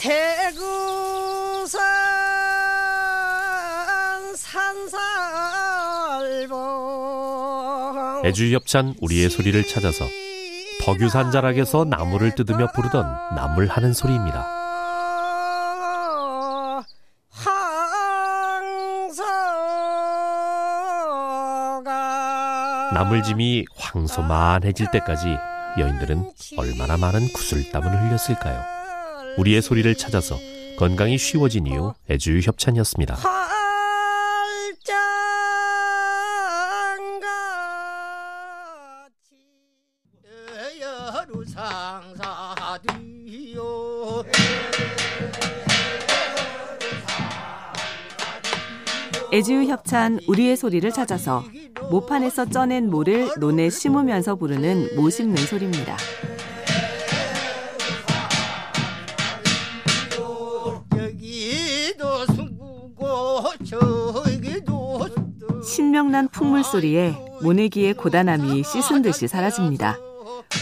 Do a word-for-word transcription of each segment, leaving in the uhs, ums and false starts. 태구산 산살봉. 애주협찬 우리의 소리를 찾아서 덕유산 자락에서 나무를 뜯으며 부르던 나물 하는 소리입니다. 나물짐이 황소만해질 때까지 여인들은 얼마나 많은 구슬땀을 흘렸을까요? 우리의 소리를 찾아서 건강이 쉬워진 이유 애주협찬이었습니다. 애주협찬 우리의 소리를 찾아서 모판에서 쪄낸 모를 논에 심으면서 부르는 모 심는 소리입니다. 신명난 풍물 소리에 모내기의 고단함이 씻은 듯이 사라집니다.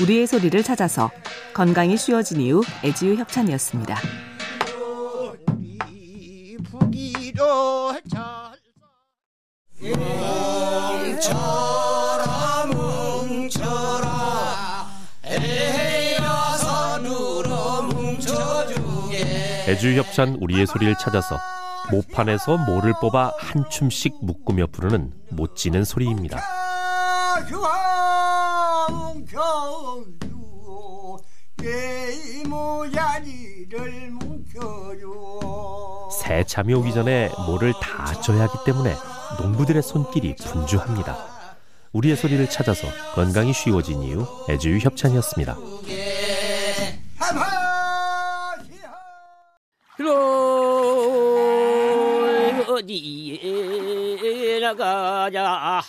우리의 소리를 찾아서 건강이 쉬워진 이후 애주협찬이었습니다. 뭉쳐라 뭉쳐라 에야산으로 뭉쳐주게. 애주협찬 우리의 소리를 찾아서 모판에서 모를 뽑아 한 춤씩 묶으며 부르는 못 지는 소리입니다. 새참이 오기 전에 모를 다 쪄야 하기 때문에 농부들의 손길이 분주합니다. 우리의 소리를 찾아서 건강이 쉬워진 이유 애주협찬이었습니다. 어디에 나가자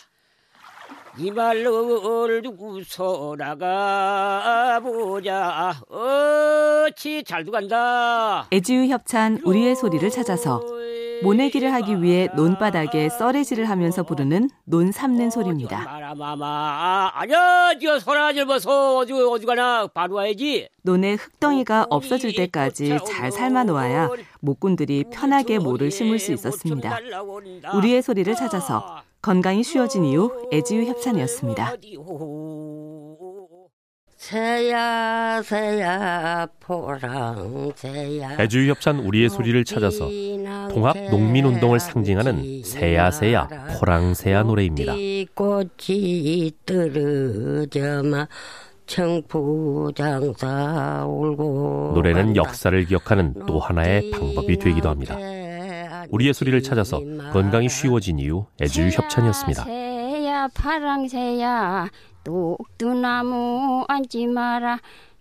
이 말로를 웃어 나가보자 어찌 잘도 간다. 애주협찬 우리의 소리를 찾아서 모내기를 하기 위해 논바닥에 썰애질을 하면서 부르는 논 삶는 소리입니다. 논에 흙덩이가 없어질 때까지 잘 삶아 놓아야 목꾼들이 편하게 모를 심을 수 있었습니다. 우리의 소리를 찾아서 건강이 쉬워진 이후 애주협찬이었습니다. 새야 새야 포랑 새야. 애주협찬 우리의 소리를 찾아서 통합 농민운동을 상징하는 새야 새야 포랑 새야 노래입니다. 꽃이 떨어져마 청부장사 울고. 노래는 역사를 기억하는 또 하나의 방법이 되기도 합니다. 우리의 소리를 찾아서 건강이 쉬워진 이유 애주협찬이었습니다. 새야 파랑새야 독두나무 앉지 마라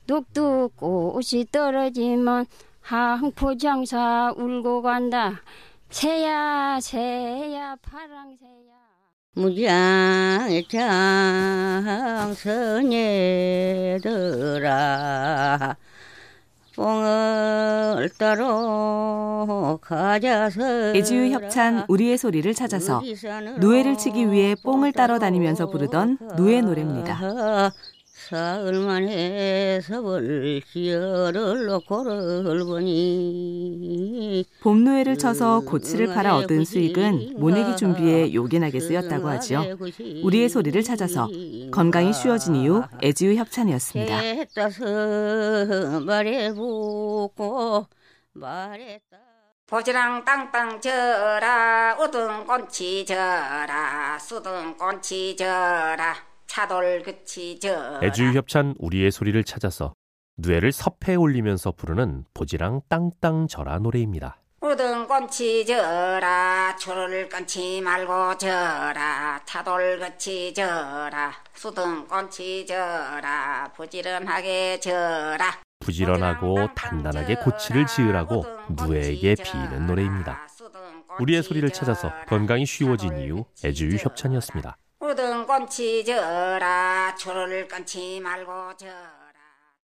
독두꽃이 떨어지면 항포장사 울고 간다. 새야 새야 파랑새야 무장창선예들아 뽕을 따러 가자서. 애주협찬 우리의 소리를 찾아서 노예를 치기 위해 뽕을 따러 다니면서 부르던 노예 노래입니다. 사흘만에 섭을 기어를 놓고를 보니 봄 노예를 쳐서 고치를 팔아 얻은 수익은 모내기 준비에 요긴하게 쓰였다고 하지요. 우리의 소리를 찾아서 건강이 쉬워진 이후 애주협찬이었습니다. 보지랑 땅땅 져라 우등꼰치 져라 수등꼰치 져라 애주협찬 우리의 소리를 찾아서 누에를 섭해에 올리면서 부르는 보지랑 땅땅 절아 노래입니다. 우등 꼼치 절아 줄을 끊지 말고 절아 차돌 같이 절아 수등 꼼치 절아 부지런하게 절아. 부지런하고 단단하게 고치를 지으라고 누에에게 비는 노래입니다. 우리의 소리를 찾아서 건강이 쉬워진 이유 애주협찬이었습니다. 우등 꼼치 저라 줄을 끊지 말고 저